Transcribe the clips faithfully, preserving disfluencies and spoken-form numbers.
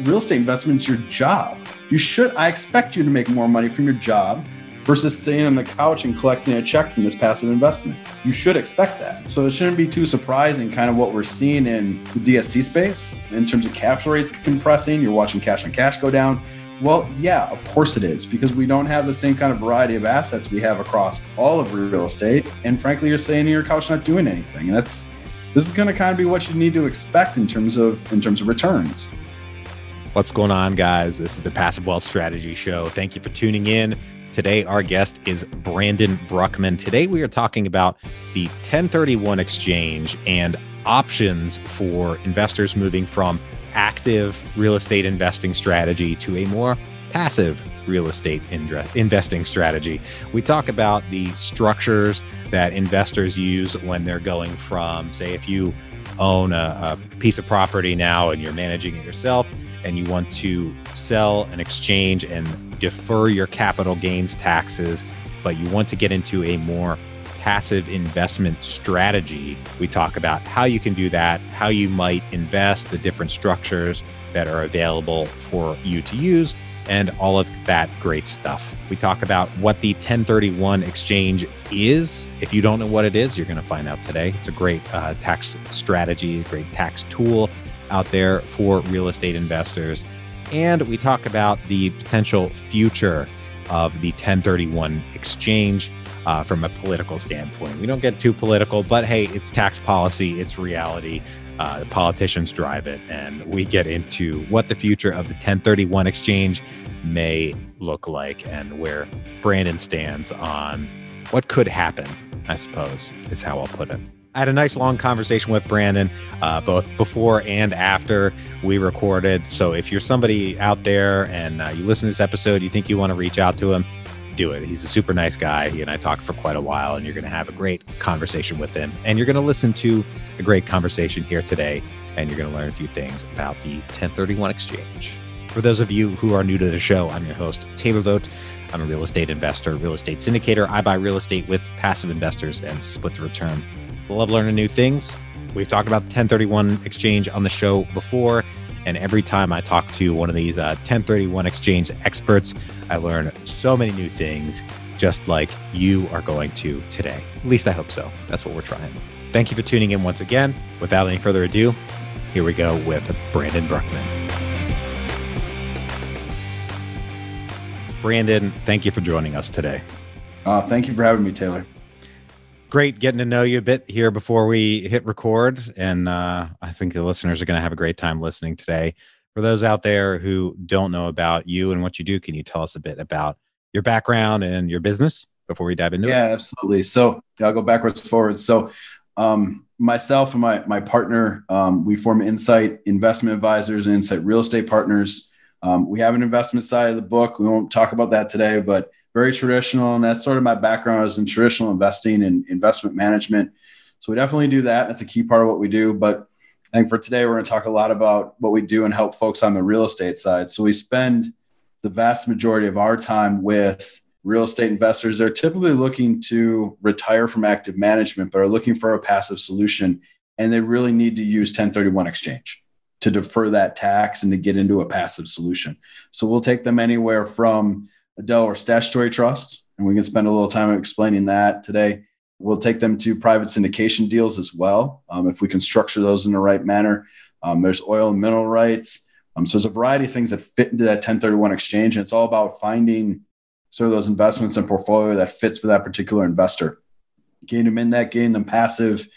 Real estate investment is your job. You should, I expect you to make more money from your job versus sitting on the couch and collecting a check from this passive investment. You should expect that. So it shouldn't be too surprising kind of what we're seeing in the D S T space in terms of cap rates compressing. You're watching cash on cash go down. Well, yeah, of course it is, because we don't have the same kind of variety of assets we have across all of real estate. And frankly, you're sitting on your couch not doing anything. And that's, this is going to kind of be what you need to expect in terms of, in terms of returns. What's going on, guys? This is the Passive Wealth Strategy Show. Thank you for tuning in. Today, our guest is Brandon Bruckman. Today, we are talking about the ten thirty-one exchange and options for investors moving from active real estate investing strategy to a more passive real estate investing strategy. We talk about the structures that investors use when they're going from, say, if you own a, a piece of property now and you're managing it yourself, and you want to sell and exchange and defer your capital gains taxes, but you want to get into a more passive investment strategy. We talk about how you can do that, how you might invest, the different structures that are available for you to use, and all of that great stuff. We talk about what the ten thirty-one exchange is. If you don't know what it is, you're going to find out today. It's a great uh, tax strategy, a great tax tool out there for real estate investors. And we talk about the potential future of the ten thirty-one exchange uh, from a political standpoint. We don't get too political, but hey, it's tax policy, it's reality. Uh, the politicians drive it. And we get into what the future of the ten thirty-one exchange may look like and where Brandon stands on what could happen, I suppose, is how I'll put it. I had a nice long conversation with Brandon, uh, both before and after we recorded. So if you're somebody out there and uh, you listen to this episode, you think you want to reach out to him, do it. He's a super nice guy. He and I talked for quite a while, and you're going to have a great conversation with him. And you're going to listen to a great conversation here today, and you're going to learn a few things about the ten thirty-one exchange. For those of you who are new to the show, I'm your host, Taylor Vogt. I'm a real estate investor, real estate syndicator. I buy real estate with passive investors and split the return. Love learning new things. We've talked about the ten thirty-one exchange on the show before, and every time I talk to one of these uh, ten thirty-one exchange experts, I learn so many new things, just like you are going to today. At least I hope so. That's what we're trying. Thank you for tuning in once again. Without any further ado, here we go with Brandon Bruckman. Brandon, thank you for joining us today. Uh, thank you for having me, Taylor. Great getting to know you a bit here before we hit record. And uh, I think the listeners are going to have a great time listening today. For those out there who don't know about you and what you do, can you tell us a bit about your background and your business before we dive into yeah, it? Yeah, absolutely. So I'll go backwards, forwards. So um, myself and my my partner, um, we form Insight Investment Advisors and Insight Real Estate Partners. Um, we have an investment side of the book. We won't talk about that today, but very traditional. And that's sort of my background. I was in traditional investing and investment management. So we definitely do that. That's a key part of what we do. But I think for today, we're going to talk a lot about what we do and help folks on the real estate side. So we spend the vast majority of our time with real estate investors. They're typically looking to retire from active management, but are looking for a passive solution. And they really need to use ten thirty-one exchange to defer that tax and to get into a passive solution. So we'll take them anywhere from a Delaware Statutory Trust, and we can spend a little time explaining that today. We'll take them to private syndication deals as well, um, if we can structure those in the right manner. Um, there's oil and mineral rights. Um, so there's a variety of things that fit into that ten thirty-one exchange, and it's all about finding sort of those investments and portfolio that fits for that particular investor, getting them in that, getting them passive,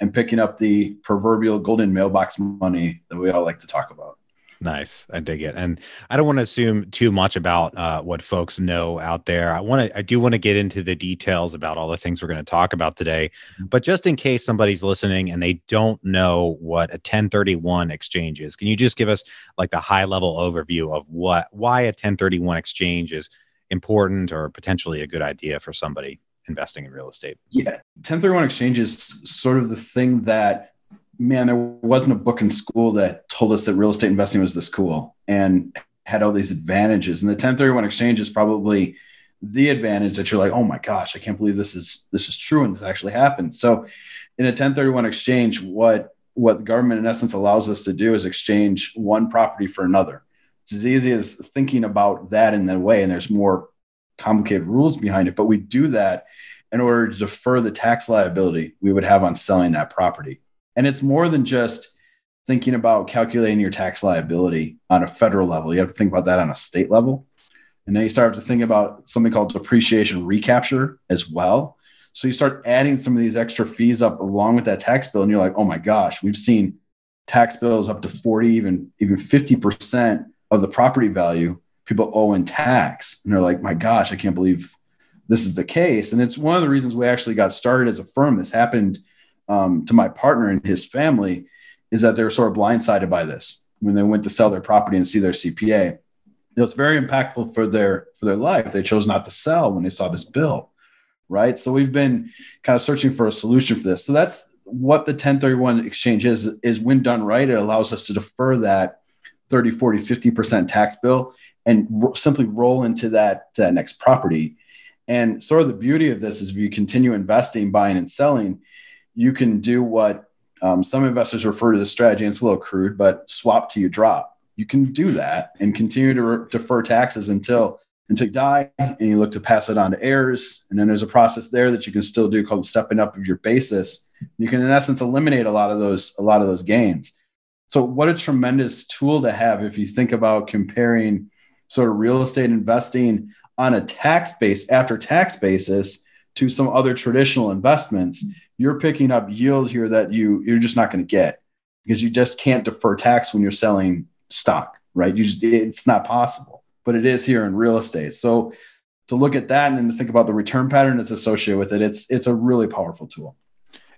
and picking up the proverbial golden mailbox money that we all like to talk about. Nice. I dig it. And I don't want to assume too much about uh, what folks know out there. I want to, I do want to get into the details about all the things we're going to talk about today, but just in case somebody's listening and they don't know what a ten thirty-one exchange is, can you just give us like the high level overview of what, why a ten thirty-one exchange is important or potentially a good idea for somebody investing in real estate? Yeah. ten thirty-one exchange is sort of the thing that, man, there wasn't a book in school that told us that real estate investing was this cool and had all these advantages. And the ten thirty-one exchange is probably the advantage that you're like, oh my gosh, I can't believe this is, this is true. And this actually happened. So in a ten thirty-one exchange, what what the government in essence allows us to do is exchange one property for another. It's as easy as thinking about that in that way. And there's more complicated rules behind it, but we do that in order to defer the tax liability we would have on selling that property. And it's more than just thinking about calculating your tax liability on a federal level. You have to think about that on a state level. And then you start to think about something called depreciation recapture as well. So you start adding some of these extra fees up along with that tax bill. And you're like, oh my gosh, we've seen tax bills up to forty, even, even fifty percent of the property value people owe in tax. And they're like, my gosh, I can't believe this is the case. And it's one of the reasons we actually got started as a firm. This happened um, to my partner and his family, is that they were sort of blindsided by this when they went to sell their property and see their C P A. It was very impactful for their, for their life. They chose not to sell when they saw this bill, right? So we've been kind of searching for a solution for this. So that's what the ten thirty-one exchange is, is when done right, it allows us to defer that thirty, forty, fifty percent tax bill and ro- simply roll into that, that next property. And sort of the beauty of this is if you continue investing, buying and selling, you can do what um, some investors refer to this strategy, and it's a little crude, but swap till you drop. You can do that and continue to re- defer taxes until, until you die, and you look to pass it on to heirs. And then there's a process there that you can still do called stepping up of your basis. You can, in essence, eliminate a lot of those, a lot of those gains. So what a tremendous tool to have if you think about comparing sort of real estate investing on a tax base after tax basis to some other traditional investments. You're picking up yield here that you, you're just not going to get because you just can't defer tax when you're selling stock, right? You just, it's not possible, but it is here in real estate. So to look at that and then to think about the return pattern that's associated with it, it's, it's a really powerful tool.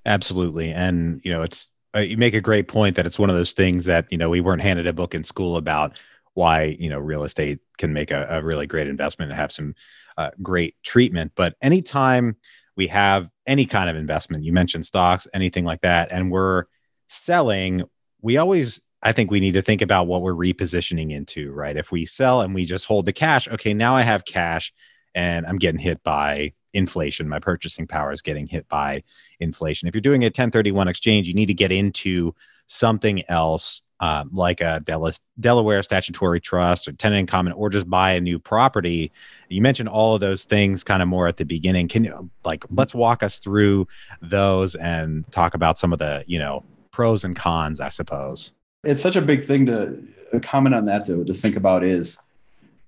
Absolutely. And, you know, it's, uh, you make a great point that it's one of those things that, you know, we weren't handed a book in school about why, you know, real estate can make a, a really great investment and have some uh, great treatment. But anytime we have any kind of investment, you mentioned stocks, anything like that, and we're selling, we always, I think we need to think about what we're repositioning into, right? If we sell and we just hold the cash, okay, now I have cash and I'm getting hit by inflation. My purchasing power is getting hit by inflation. If you're doing a ten thirty-one exchange, you need to get into something else uh, like a Del- Delaware Statutory Trust or tenant in common, or just buy a new property. You mentioned all of those things kind of more at the beginning. Can you, like, let's walk us through those and talk about some of the, you know, pros and cons, I suppose. It's such a big thing to a comment on that, though, to think about is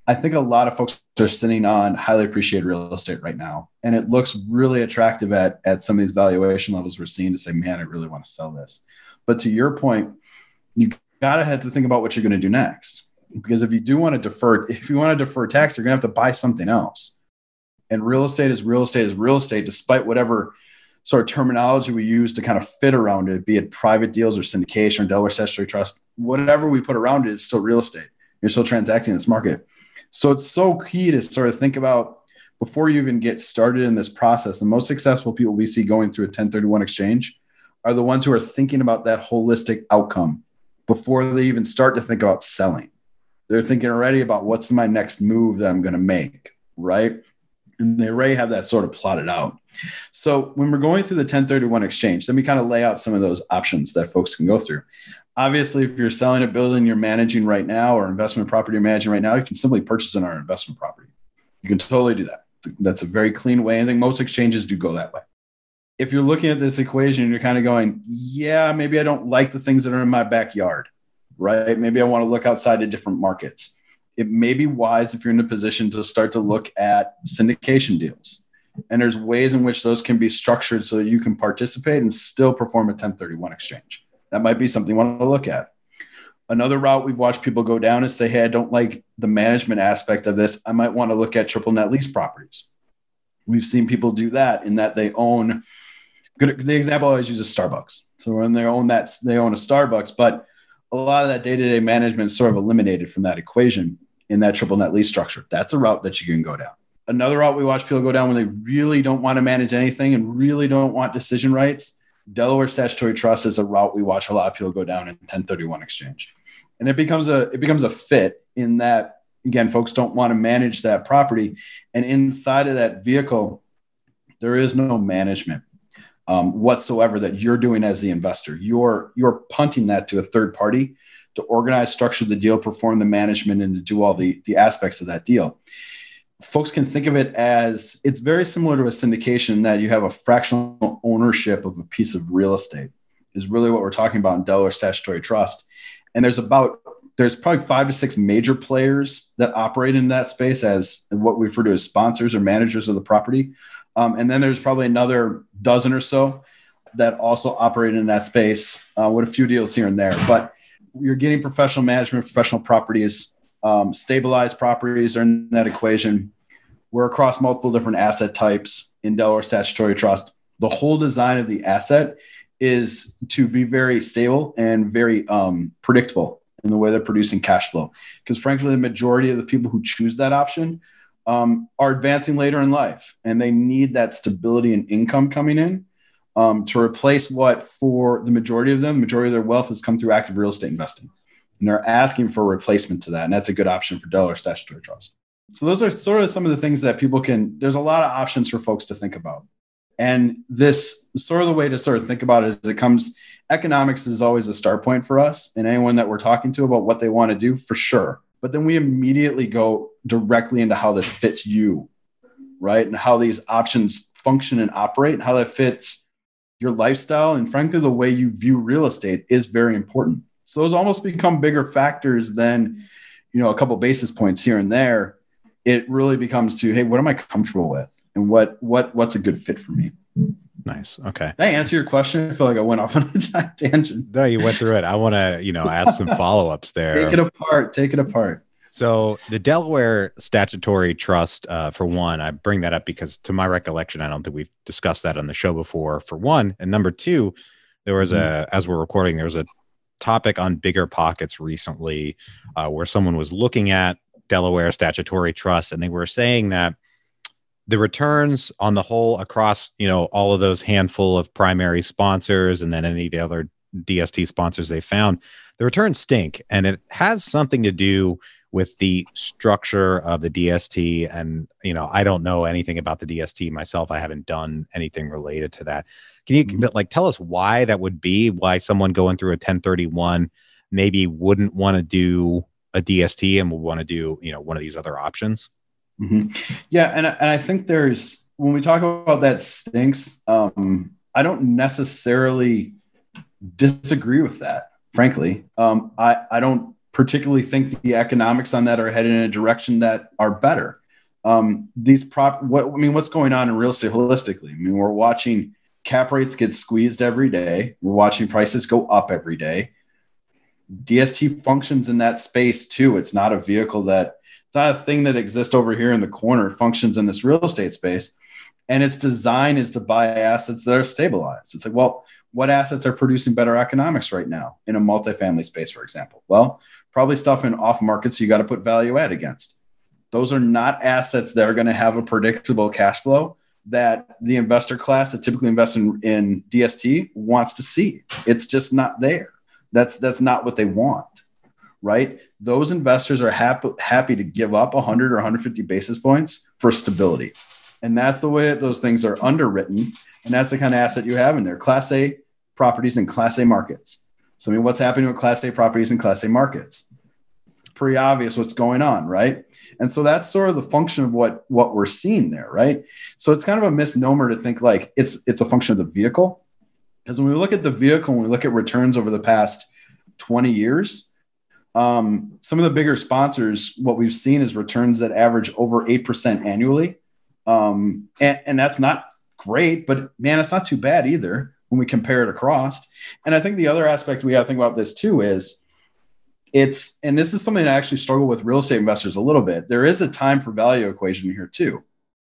I think a lot of folks are sitting on highly appreciated real estate right now. And it looks really attractive at, at some of these valuation levels we're seeing to say, man, I really want to sell this. But to your point, you got to have to think about what you're going to do next, because if you do want to defer, if you want to defer tax, you're going to have to buy something else. And real estate is real estate is real estate, despite whatever sort of terminology we use to kind of fit around it, be it private deals or syndication or Delaware Statutory Trust, whatever we put around it, it's still real estate. You're still transacting in this market. So it's so key to sort of think about before you even get started in this process. The most successful people we see going through a ten thirty-one exchange are the ones who are thinking about that holistic outcome before they even start to think about selling. They're thinking already about what's my next move that I'm going to make, right? And they already have that sort of plotted out. So when we're going through the ten thirty-one exchange, then we kind of lay out some of those options that folks can go through. Obviously, if you're selling a building you're managing right now or investment property you're managing right now, you can simply purchase an investment property. You can totally do that. That's a very clean way. I think most exchanges do go that way. If you're looking at this equation and you're kind of going, yeah, maybe I don't like the things that are in my backyard, right? Maybe I want to look outside to different markets. It may be wise if you're in a position to start to look at syndication deals. And there's ways in which those can be structured so that you can participate and still perform a ten thirty-one exchange. That might be something you want to look at. Another route we've watched people go down is say, hey, I don't like the management aspect of this. I might want to look at triple net lease properties. We've seen people do that in that they own, good, the example I always use is Starbucks. So when they own that, they own a Starbucks, but a lot of that day-to-day management is sort of eliminated from that equation in that triple net lease structure. That's a route that you can go down. Another route we watch people go down when they really don't want to manage anything and really don't want decision rights. Delaware Statutory Trust is a route we watch a lot of people go down in ten thirty-one exchange. And it becomes a, it becomes a fit in that, again, folks don't want to manage that property. And inside of that vehicle, there is no management. um, whatsoever that you're doing as the investor. You're, you're punting that to a third party to organize, structure the deal, perform the management, and to do all the, the aspects of that deal. Folks can think of it as, it's very similar to a syndication, that you have a fractional ownership of a piece of real estate is really what we're talking about in Delaware Statutory Trust. And there's about, there's probably five to six major players that operate in that space as what we refer to as sponsors or managers of the property. Um, and then there's probably another dozen or so that also operate in that space uh, with a few deals here and there. But you're getting professional management, professional properties, um, stabilized properties are in that equation. We're across multiple different asset types in Delaware Statutory Trust. The whole design of the asset is to be very stable and very um, predictable in the way they're producing cash flow. Because frankly, the majority of the people who choose that option um, are advancing later in life, and they need that stability and income coming in um, to replace what, for the majority of them, the majority of their wealth has come through active real estate investing. And they're asking for a replacement to that. And that's a good option for Delaware Statutory Trust. So those are sort of some of the things that people can, there's a lot of options for folks to think about. And this sort of the way to sort of think about it is it comes, economics is always a start point for us and anyone that we're talking to about what they want to do, for sure. But then we immediately go directly into how this fits you, right? And how these options function and operate and how that fits your lifestyle. And frankly, the way you view real estate is very important. So those almost become bigger factors than, you know, a couple basis points here and there. It really becomes to, hey, what am I comfortable with? And what what what's a good fit for me? Nice. Okay. Did I answer your question? I feel like I went off on a giant tangent. No, you went through it. I want to, you know, ask some follow-ups there. Take it apart. Take it apart. So the Delaware Statutory Trust, uh, for one, I bring that up because to my recollection, I don't think we've discussed that on the show before, for one. And number two, there was mm-hmm. a, as we're recording, there was a topic on BiggerPockets recently uh, where someone was looking at Delaware Statutory Trust, and they were saying that the returns on the whole across, you know, all of those handful of primary sponsors and then any of the other D S T sponsors they found, the returns stink. And it has something to do with the structure of the D S T. And, you know, I don't know anything about the D S T myself. I haven't done anything related to that. Can you like tell us why that would be, why someone going through a ten thirty-one maybe wouldn't want to do a D S T and would want to do, you know, one of these other options? Mm-hmm. Yeah. And, and I think there's, when we talk about that stinks, um, I don't necessarily disagree with that, frankly. Um, I, I don't particularly think the economics on that are headed in a direction that are better. Um, these prop, what, I mean, what's going on in real estate holistically? I mean, we're watching cap rates get squeezed every day. We're watching prices go up every day. D S T functions in that space too. It's not a vehicle that, it's not a thing that exists over here in the corner, functions in this real estate space. And its design is to buy assets that are stabilized. It's like, well, what assets are producing better economics right now in a multifamily space, for example? Well, probably stuff in off markets you got to put value add against. Those are not assets that are going to have a predictable cash flow that the investor class that typically invests in, in D S T wants to see. It's just not there. That's, that's not what they want, right? Those investors are happy, happy to give up one hundred or one hundred fifty basis points for stability. And that's the way that those things are underwritten. And that's the kind of asset you have in there, Class A properties and Class A markets. So, I mean, what's happening with Class A properties and Class A markets? Pretty obvious what's going on, right? And so that's sort of the function of what, what we're seeing there, right? So it's kind of a misnomer to think like it's, it's a function of the vehicle. Because when we look at the vehicle, when we look at returns over the past twenty years, Um, some of the bigger sponsors, what we've seen is returns that average over eight percent annually. Um, and, and that's not great, but man, it's not too bad either when we compare it across. And I think the other aspect we got to think about this too is it's, and this is something I actually struggle with real estate investors a little bit. There is a time for value equation here too.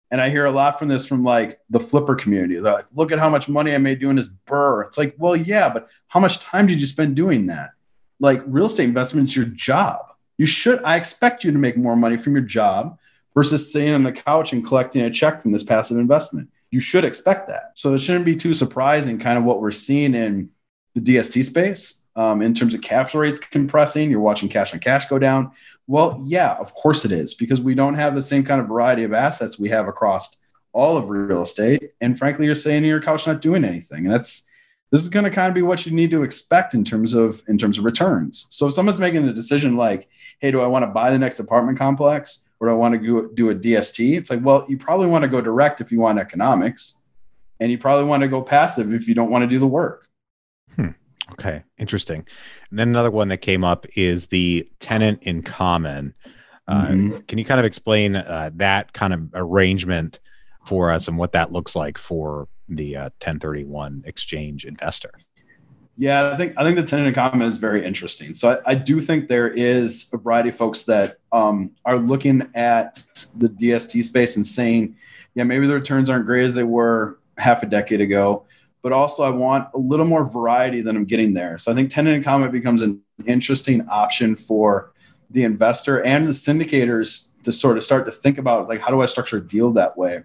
And I hear a lot from this from like the flipper community. They're like, look at how much money I made doing this burr. It's like, well, yeah, but how much time did you spend doing that? Like real estate investment is your job. You should, I expect you to make more money from your job versus sitting on the couch and collecting a check from this passive investment. You should expect that. So it shouldn't be too surprising kind of what we're seeing in the D S T space um, in terms of cap rates compressing. You're watching cash on cash go down. Well, yeah, of course it is because we don't have the same kind of variety of assets we have across all of real estate. And frankly, you're sitting on your couch not doing anything. And that's, this is going to kind of be what you need to expect in terms of, in terms of returns. So if someone's making a decision like, hey, do I want to buy the next apartment complex or do I want to go do a D S T? It's like, well, you probably want to go direct if you want economics, and you probably want to go passive if you don't want to do the work. Hmm. Okay. Interesting. And then another one that came up is the tenant in common. Mm-hmm. uh, can you kind of explain uh, that kind of arrangement for us and what that looks like for the uh, ten thirty-one exchange investor? Yeah, I think I think the tenant in common is very interesting. So I, I do think there is a variety of folks that um, are looking at the D S T space and saying, yeah, maybe the returns aren't great as they were half a decade ago, but also I want a little more variety than I'm getting there. So I think tenant in common becomes an interesting option for the investor and the syndicators to sort of start to think about, like, how do I structure a deal that way?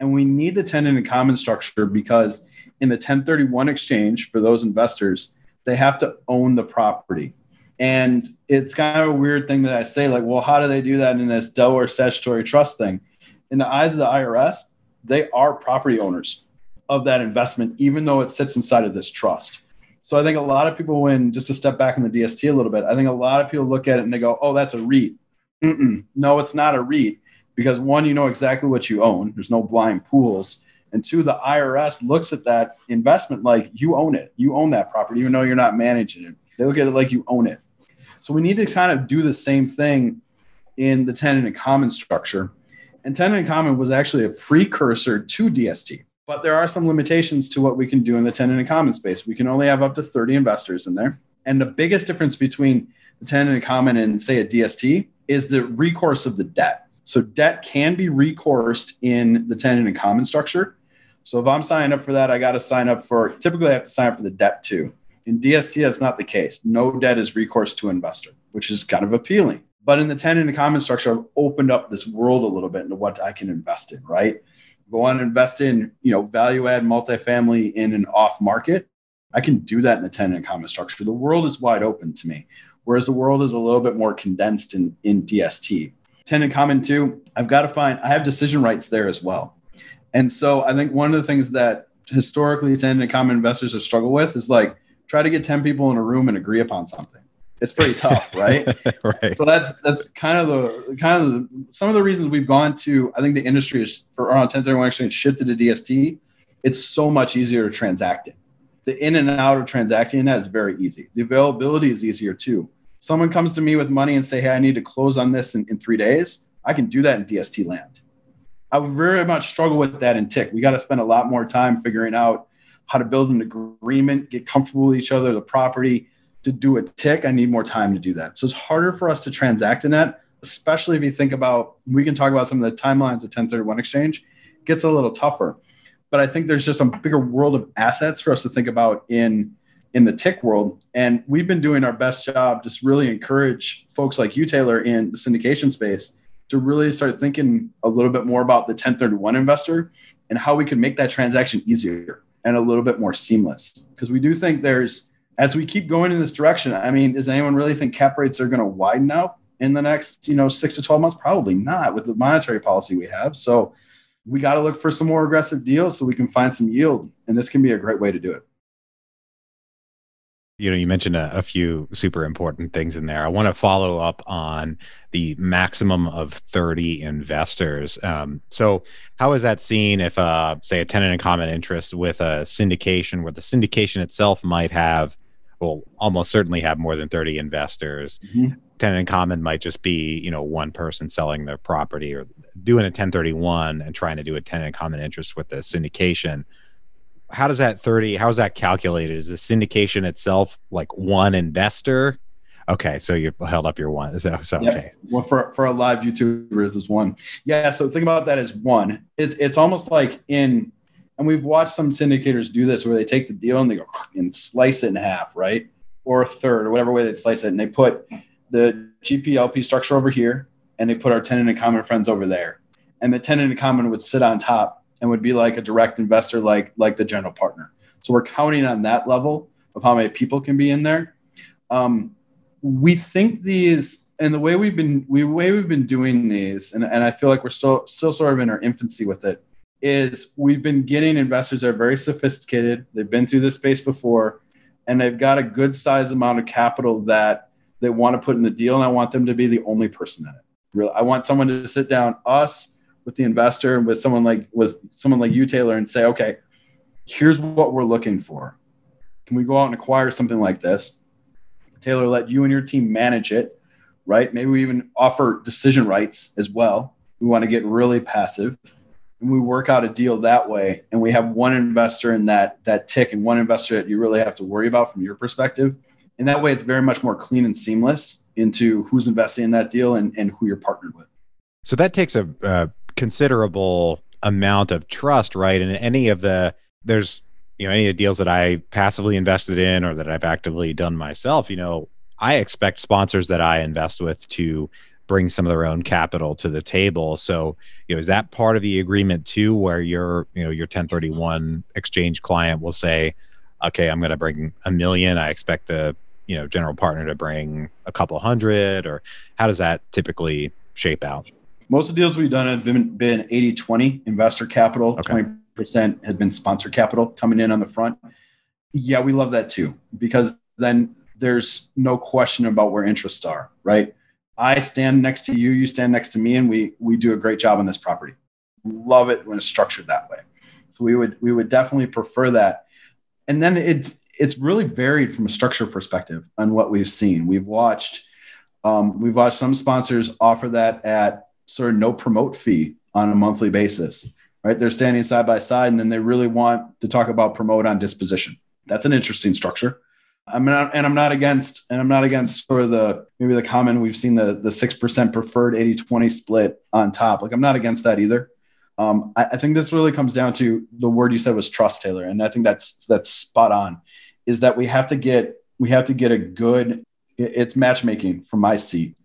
And we need the tenant in common structure because in the ten thirty-one exchange for those investors, they have to own the property. And it's kind of a weird thing that I say, like, well, how do they do that in this Delaware Statutory Trust thing? In the eyes of the I R S, they are property owners of that investment, even though it sits inside of this trust. So I think a lot of people, when, just to step back in the D S T a little bit, I think a lot of people look at it and they go, oh, that's a REIT. Mm-mm. No, it's not a REIT. Because one, you know exactly what you own. There's no blind pools. And two, the I R S looks at that investment like you own it. You own that property, even though you're not managing it. They look at it like you own it. So we need to kind of do the same thing in the tenant in common structure. And tenant in common was actually a precursor to D S T. But there are some limitations to what we can do in the tenant in common space. We can only have up to thirty investors in there. And the biggest difference between the tenant in common and, say, a D S T is the recourse of the debt. So debt can be recourse in the tenant in common structure. So if I'm signing up for that, I got to sign up for, typically I have to sign up for the debt too. In D S T, that's not the case. No debt is recourse to investor, which is kind of appealing. But in the tenant in common structure, I've opened up this world a little bit into what I can invest in, right? If I want to invest in, you know, value add multifamily in an off market, I can do that in the tenant in common structure. The world is wide open to me, whereas the world is a little bit more condensed in, in D S T. Tenant in common too, I've got to find, I have decision rights there as well. And so I think one of the things that historically tenant in common investors have struggled with is, like, try to get ten people in a room and agree upon something. It's pretty tough, right? Right. So that's, that's kind of the, kind of the, some of the reasons we've gone to, I think the industry is for around ten thirty-one exchange shifted to D S T. It's so much easier to transact it. The in and out of transacting that is very easy. The availability is easier too. Someone comes to me with money and say, hey, I need to close on this in, in three days. I can do that in D S T land. I would very much struggle with that in T I C. We got to spend a lot more time figuring out how to build an agreement, get comfortable with each other, the property. To do a T I C, I need more time to do that. So it's harder for us to transact in that, especially if you think about, we can talk about some of the timelines of ten thirty-one exchange. It gets a little tougher. But I think there's just a bigger world of assets for us to think about in in the T I C world. And we've been doing our best job, just really encourage folks like you, Taylor, in the syndication space to really start thinking a little bit more about the ten thirty-one investor and how we can make that transaction easier and a little bit more seamless. Because we do think there's, as we keep going in this direction, I mean, does anyone really think cap rates are going to widen out in the next, you know, six to twelve months? Probably not with the monetary policy we have. So we got to look for some more aggressive deals so we can find some yield. And this can be a great way to do it. You know, you mentioned a, a few super important things in there. I want to follow up on the maximum of thirty investors. Um, so how is that seen if, uh, say, a tenant in common interest with a syndication where the syndication itself might have, well, almost certainly have more than thirty investors? Mm-hmm. Tenant in common might just be, you know, one person selling their property or doing a ten thirty-one and trying to do a tenant in common interest with the syndication. How does that thirty, how is that calculated? Is the syndication itself like one investor? Okay, so you held up your one. So, so yeah. Okay. Well, for, for our live YouTubers, it's one. Yeah, so think about that as one. It's it's almost like in, and we've watched some syndicators do this where they take the deal and they go and slice it in half, right? Or a third or whatever way they slice it. And they put the G P L P structure over here and they put our tenant in common friends over there. And the tenant in common would sit on top and would be like a direct investor, like, like the general partner. So we're counting on that level of how many people can be in there. Um, we think these, and the way we've been, we way we've been doing these, and, and I feel like we're still, still sort of in our infancy with it, is we've been getting investors that are very sophisticated. They've been through this space before, and they've got a good size amount of capital that they want to put in the deal. And I want them to be the only person in it. Really, I want someone to sit down, us with the investor and with someone like with someone like you, Taylor, and say, okay, here's what we're looking for. Can we go out and acquire something like this? Taylor, let you and your team manage it, right? Maybe we even offer decision rights as well. We want to get really passive. And we work out a deal that way. And we have one investor in that, that tick and one investor that you really have to worry about from your perspective. And that way it's very much more clean and seamless into who's investing in that deal and, and who you're partnered with. So that takes a, a considerable amount of trust, right? And any of the, there's, you know, any of the deals that I passively invested in or that I've actively done myself, you know, I expect sponsors that I invest with to bring some of their own capital to the table. So, you know, is that part of the agreement too, where your, you know, your ten thirty-one exchange client will say, okay, I'm going to bring a million. I expect the, you know, general partner to bring a couple hundred, or how does that typically shape out? Most of the deals we've done have been, been eighty twenty investor capital, okay. twenty percent had been sponsor capital coming in on the front. Yeah, we love that too, because then there's no question about where interests are, right? I stand next to you, you stand next to me, and we we do a great job on this property. Love it when it's structured that way. So we would we would definitely prefer that. And then it's it's really varied from a structure perspective on what we've seen. We've watched um, we've watched some sponsors offer that at sort of no promote fee on a monthly basis, right? They're standing side by side, and then they really want to talk about promote on disposition. That's an interesting structure. I'm not, and I'm not against, and I'm not against sort of the, maybe the common, we've seen the the six percent preferred eighty twenty split on top. Like I'm not against that either. Um, I, I think this really comes down to the word you said was trust, Taylor. And I think that's, that's spot on, is that we have to get, we have to get a good, it's matchmaking from my seat.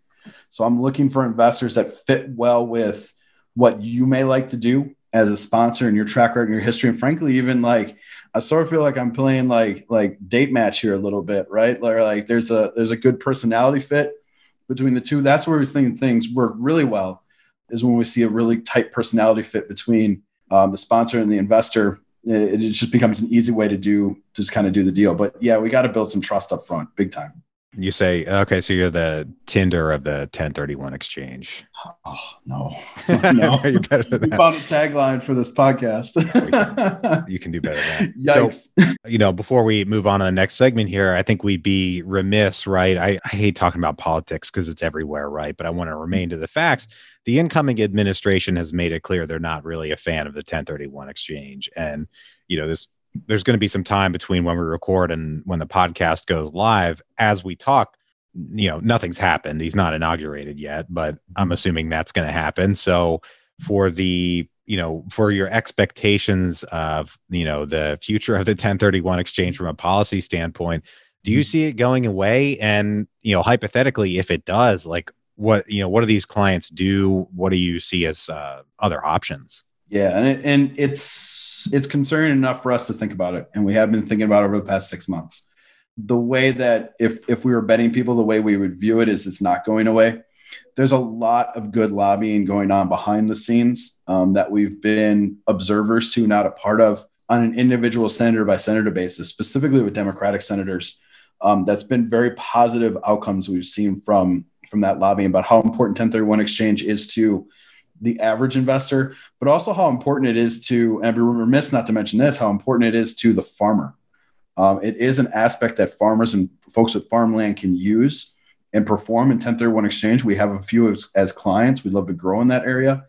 So I'm looking for investors that fit well with what you may like to do as a sponsor and your track record and your history. And frankly, even like, I sort of feel like I'm playing like, like date match here a little bit, right? Like, like there's a, there's a good personality fit between the two. That's where we think things work really well, is when we see a really tight personality fit between um, the sponsor and the investor. It, it just becomes an easy way to do, to just kind of do the deal. But yeah, we got to build some trust up front, big time. You say, okay, so you're the Tinder of the ten thirty-one exchange. Oh, no. No. You're better than that. We found a tagline for this podcast. can, you can do better than that. Yikes. So, you know, before we move on to the next segment here, I think we'd be remiss, right? I, I hate talking about politics because it's everywhere, right? But I want to remain to the facts. The incoming administration has made it clear they're not really a fan of the ten thirty-one exchange. And, you know, this there's going to be some time between when we record and when the podcast goes live. As we talk, you know, nothing's happened. He's not inaugurated yet, but I'm assuming that's going to happen. So for the, you know, for your expectations of, you know, the future of the ten thirty-one exchange from a policy standpoint, do you see it going away? And, you know, hypothetically, if it does, like what, you know, what do these clients do? What do you see as uh, other options? Yeah. And, it, and it's, it's concerning enough for us to think about it. And we have been thinking about it over the past six months. The way that if, if we were betting people, the way we would view it is it's not going away. There's a lot of good lobbying going on behind the scenes um, that we've been observers to, not a part of, on an individual senator by senator basis, specifically with Democratic senators. Um, that's been very positive outcomes we've seen from, from that lobbying about how important ten thirty-one exchange is to the average investor, but also how important it is to, and I'd be remiss not to mention this, how important it is to the farmer. Um, it is an aspect that farmers and folks with farmland can use and perform in ten thirty-one exchange. We have a few as, as clients. We'd love to grow in that area.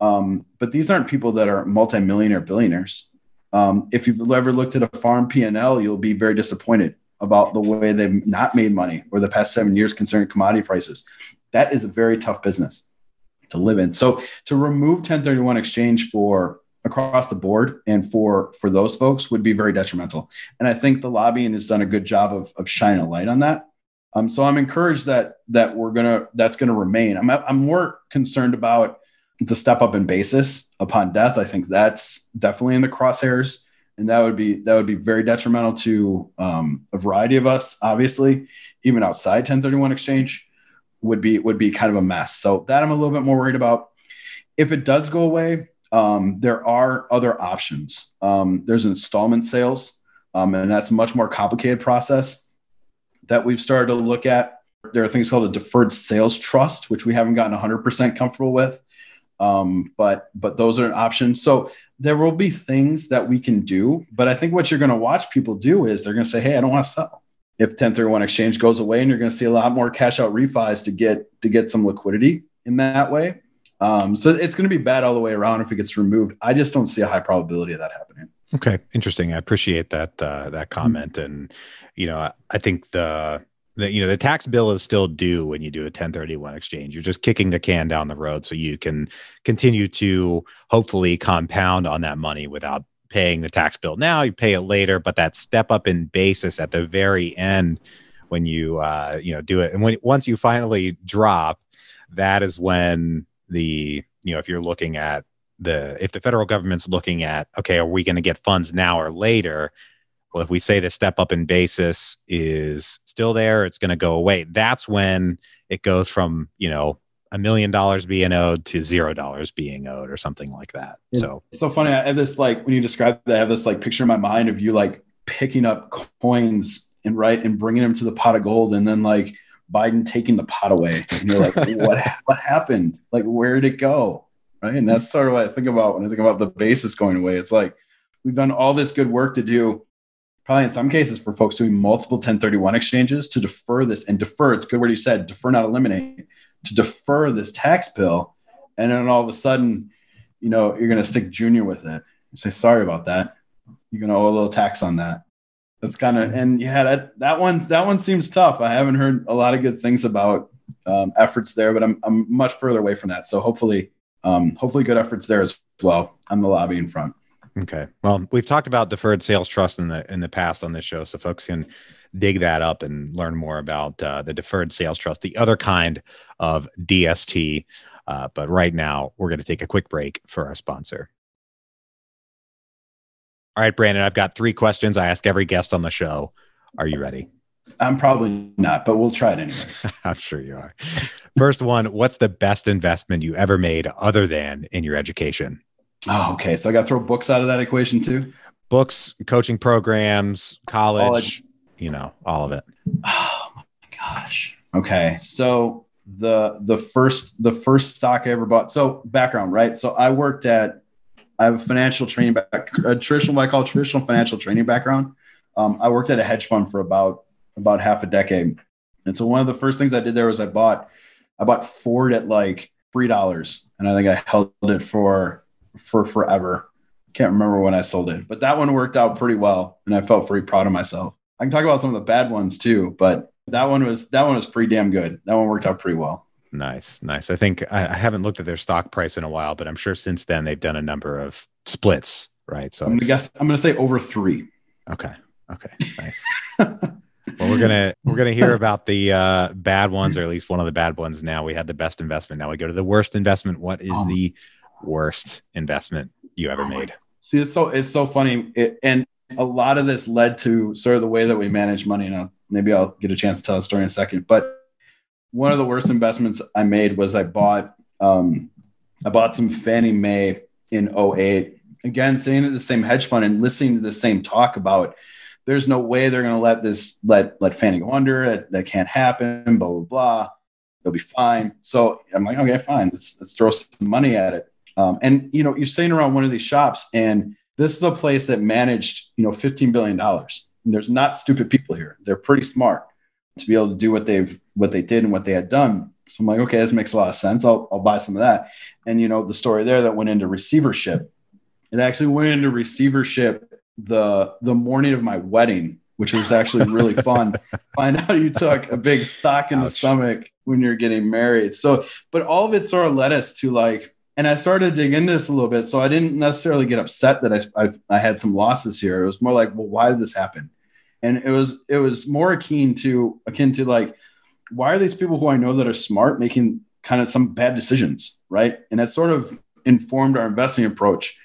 Um, but these aren't people that are multimillionaire billionaires. Um, if you've ever looked at a farm P and L, you'll be very disappointed about the way they've not made money over the past seven years concerning commodity prices. That is a very tough business to live in. So to remove ten thirty-one exchange for across the board and for, for those folks would be very detrimental. And I think the lobbying has done a good job of, of shining a light on that. Um, so I'm encouraged that, that we're going to, that's going to remain. I'm, I'm more concerned about the step up in basis upon death. I think that's definitely in the crosshairs, and that would be, that would be very detrimental to um, a variety of us, obviously, even outside ten thirty-one exchange. would be would be kind of a mess. So that I'm a little bit more worried about. If it does go away, um, there are other options. Um, there's installment sales, um, and that's a much more complicated process that we've started to look at. There are things called a deferred sales trust, which we haven't gotten one hundred percent comfortable with, um, but but those are an option. So there will be things that we can do, but I think what you're going to watch people do is they're going to say, hey, I don't want to sell. If ten thirty-one exchange goes away, and you're going to see a lot more cash out refis to get to get some liquidity in that way. Um, so it's going to be bad all the way around if it gets removed. I just don't see a high probability of that happening. Okay. Interesting. I appreciate that, uh, that comment. Mm-hmm. And, you know, I, I think the, the, you know, the tax bill is still due when you do a ten thirty-one exchange. You're just kicking the can down the road so you can continue to hopefully compound on that money without paying the tax bill now. You pay it later, but that step up in basis at the very end when you, uh, you know, do it. And when, once you finally drop, that is when the, you know, if you're looking at the, if the federal government's looking at, okay, are we going to get funds now or later? Well, if we say the step up in basis is still there, it's going to go away. That's when it goes from, you know, a million dollars being owed to zero dollars being owed or something like that. It's so it's so funny. I have this, like, when you describe that, I have this like picture in my mind of you like picking up coins and right and bringing them to the pot of gold. And then like Biden taking the pot away and you're like, what, what happened? Like, where did it go? Right. And that's sort of what I think about when I think about the basis going away. It's like, we've done all this good work to do, probably in some cases for folks doing multiple ten thirty-one exchanges to defer this and defer. It's a good word you said, defer, not eliminate, to defer this tax bill. And then all of a sudden, you know, you're going to stick junior with it. You say, sorry about that. You're going to owe a little tax on that. That's kind of, and yeah, that, that one, that one seems tough. I haven't heard a lot of good things about um, efforts there, but I'm, I'm much further away from that. So hopefully, um, hopefully good efforts there as well on the lobbying front. Okay. Well, we've talked about deferred sales trust in the, in the past on this show. So folks can dig that up and learn more about uh, the deferred sales trust, the other kind of D S T. Uh, but right now we're going to take a quick break for our sponsor. All right, Brandon, I've got three questions I ask every guest on the show. Are you ready? I'm probably not, but we'll try it anyways. I'm sure you are. First one, what's the best investment you ever made other than in your education? Oh, okay. So I got to throw books out of that equation too? Books, coaching programs, college, college, you know, all of it. Oh my gosh. Okay. So the the first the first stock I ever bought. So background, right? So I worked at I have a financial training back, a traditional, what I call traditional financial training background. Um, I worked at a hedge fund for about, about half a decade. And so one of the first things I did there was I bought, I bought Ford at like three dollars. And I think I held it for, for forever. Can't remember when I sold it, but that one worked out pretty well. And I felt pretty proud of myself. I can talk about some of the bad ones too, but that one was, that one was pretty damn good. That one worked out pretty well. Nice. Nice. I think I, I haven't looked at their stock price in a while, but I'm sure since then they've done a number of splits, right? So I'm going to guess, I'm going to say over three. Okay. Okay. Nice. Well, we're going to, we're going to hear about the uh, bad ones, or at least one of the bad ones. Now we had the best investment. Now we go to the worst investment. What is um, the worst investment you ever made? See, it's so, it's so funny. It, and a lot of this led to sort of the way that we manage money. And I'll, maybe I'll get a chance to tell a story in a second, but one of the worst investments I made was I bought um, I bought some Fannie Mae in oh eight. Again, sitting at the same hedge fund and listening to the same talk about there's no way they're going to let this let let Fannie go under. That, that can't happen. Blah blah blah. It'll be fine. So I'm like, okay, fine. Let's let's throw some money at it. Um, and you know, you're sitting around one of these shops, and this is a place that managed you know fifteen billion dollars. And there's not stupid people here. They're pretty smart to be able to do what they've, what they did and what they had done. So I'm like, okay, this makes a lot of sense. I'll, I'll buy some of that. And you know, the story there that went into receivership, it actually went into receivership the, the morning of my wedding, which was actually really fun. Find out you took a big sock in Ouch. the stomach when you're getting married. So, but all of it sort of led us to like, and I started to dig into this a little bit. So I didn't necessarily get upset that I, I, I had some losses here. It was more like, well, why did this happen? And it was it was more akin to akin to like, why are these people who I know that are smart making kind of some bad decisions, right? And that sort of informed our investing approach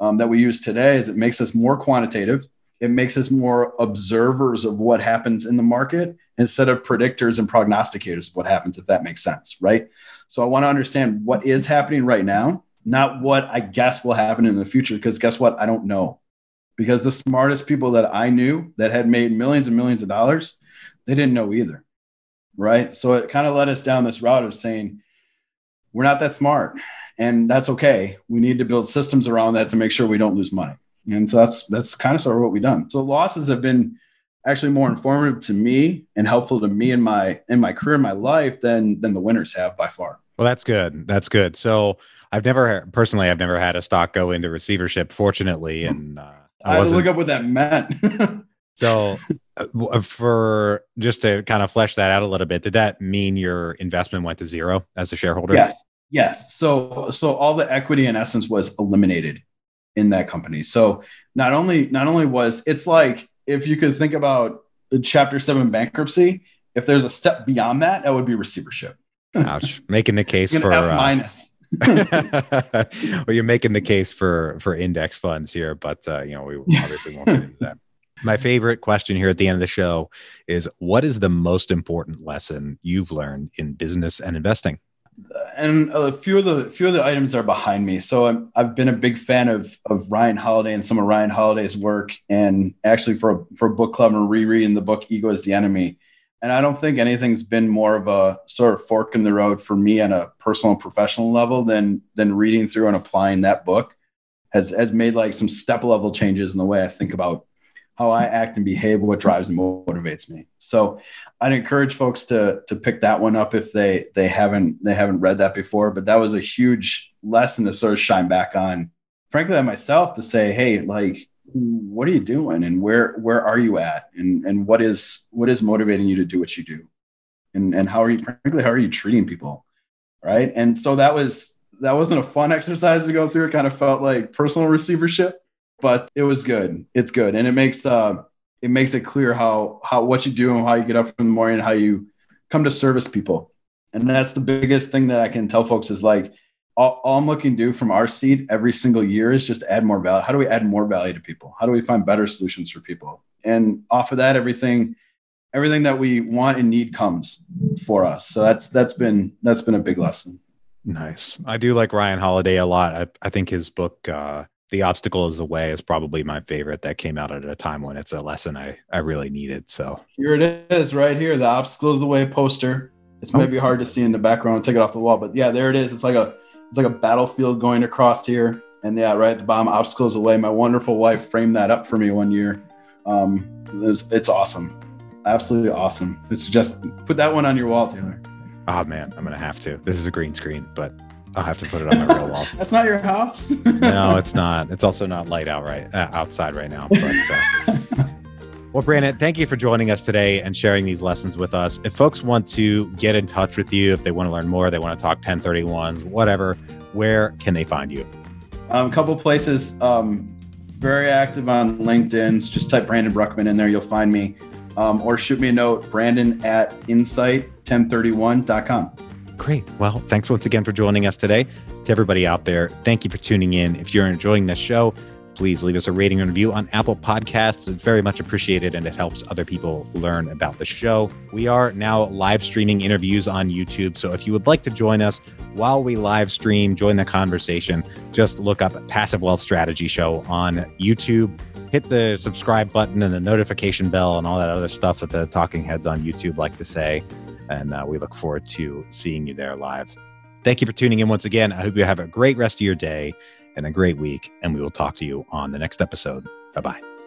um, that we use today. Is it makes us more quantitative. It makes us more observers of what happens in the market instead of predictors and prognosticators of what happens, if that makes sense, right? So I want to understand what is happening right now, not what I guess will happen in the future. Because guess what? I don't know. Because the smartest people that I knew that had made millions and millions of dollars, they didn't know either, right? So it kind of led us down this route of saying, we're not that smart, and that's okay. We need to build systems around that to make sure we don't lose money. And so that's, that's kind of sort of what we've done. So losses have been actually more informative to me and helpful to me in my, in my career, in my life than, than the winners have by far. Well, that's good. That's good. So I've never, personally, I've never had a stock go into receivership, fortunately. And, uh, I, I had to look up what that meant. So uh, for just to kind of flesh that out a little bit, did that mean your investment went to zero as a shareholder? Yes. Yes. So, so all the equity in essence was eliminated in that company. So not only, not only was, it's like, if you could think about the chapter seven bankruptcy, if there's a step beyond that, that would be receivership. Ouch. Making the case for F minus. Well, you're making the case for for index funds here, but uh, you know, we obviously won't get into that. My favorite question here at the end of the show is, what is the most important lesson you've learned in business and investing? And a few of the few of the items are behind me. So I'm, I've been a big fan of of Ryan Holiday and some of Ryan Holiday's work, and actually for a, for a book club and rereading the book Ego is the Enemy. And I don't think anything's been more of a sort of fork in the road for me on a personal and professional level than, than reading through and applying that book has, has made like some step level changes in the way I think about how I act and behave, what drives and motivates me. So I'd encourage folks to, to pick that one up if they, they haven't, they haven't read that before, but that was a huge lesson to sort of shine back on, frankly, on myself to say, hey, like, what are you doing and where, where are you at? And, and what is, what is motivating you to do what you do? And, and how are you, frankly, how are you treating people? Right. And so that was, that wasn't a fun exercise to go through. It kind of felt like personal receivership, but it was good. It's good. And it makes, uh, it makes it clear how, how, what you do and how you get up in the morning and how you come to service people. And that's the biggest thing that I can tell folks is like, all, all I'm looking to do from our seat every single year is just add more value. How do we add more value to people? How do we find better solutions for people? And off of that, everything, everything that we want and need comes for us. So that's, that's been, that's been a big lesson. Nice. I do like Ryan Holiday a lot. I, I think his book, uh, The Obstacle is the Way is probably my favorite that came out at a time when it's a lesson I, I really needed. So here it is right here. The Obstacle is the Way poster. It's oh. maybe hard to see in the background. Take it off the wall, but yeah, there it is. It's like a, it's like a battlefield going across here. And yeah, right at the bottom, Obstacle is the Way. My wonderful wife framed that up for me one year. Um, it was, it's awesome. Absolutely awesome. It's just put that one on your wall, Taylor. Oh man, I'm going to have to. This is a green screen, but I'll have to put it on my real wall. That's not your house? No, it's not. It's also not light out right, uh, outside right now. But, uh, well, Brandon, thank you for joining us today and sharing these lessons with us. If folks want to get in touch with you, if they want to learn more, they want to talk ten thirty-ones, whatever, where can they find you? Um, a couple places. Um, very active on LinkedIn. So just type Brandon Bruckman in there. You'll find me. Um, or shoot me a note, Brandon at insight ten thirty-one dot com. Great. Well, thanks once again for joining us today. To everybody out there, thank you for tuning in. If you're enjoying this show, please leave us a rating and review on Apple Podcasts. It's very much appreciated, and it helps other people learn about the show. We are now live streaming interviews on YouTube. So if you would like to join us while we live stream, join the conversation, just look up Passive Wealth Strategy Show on YouTube. Hit the subscribe button and the notification bell and all that other stuff that the talking heads on YouTube like to say. And uh, we look forward to seeing you there live. Thank you for tuning in once again. I hope you have a great rest of your day and a great week. And we will talk to you on the next episode. Bye-bye.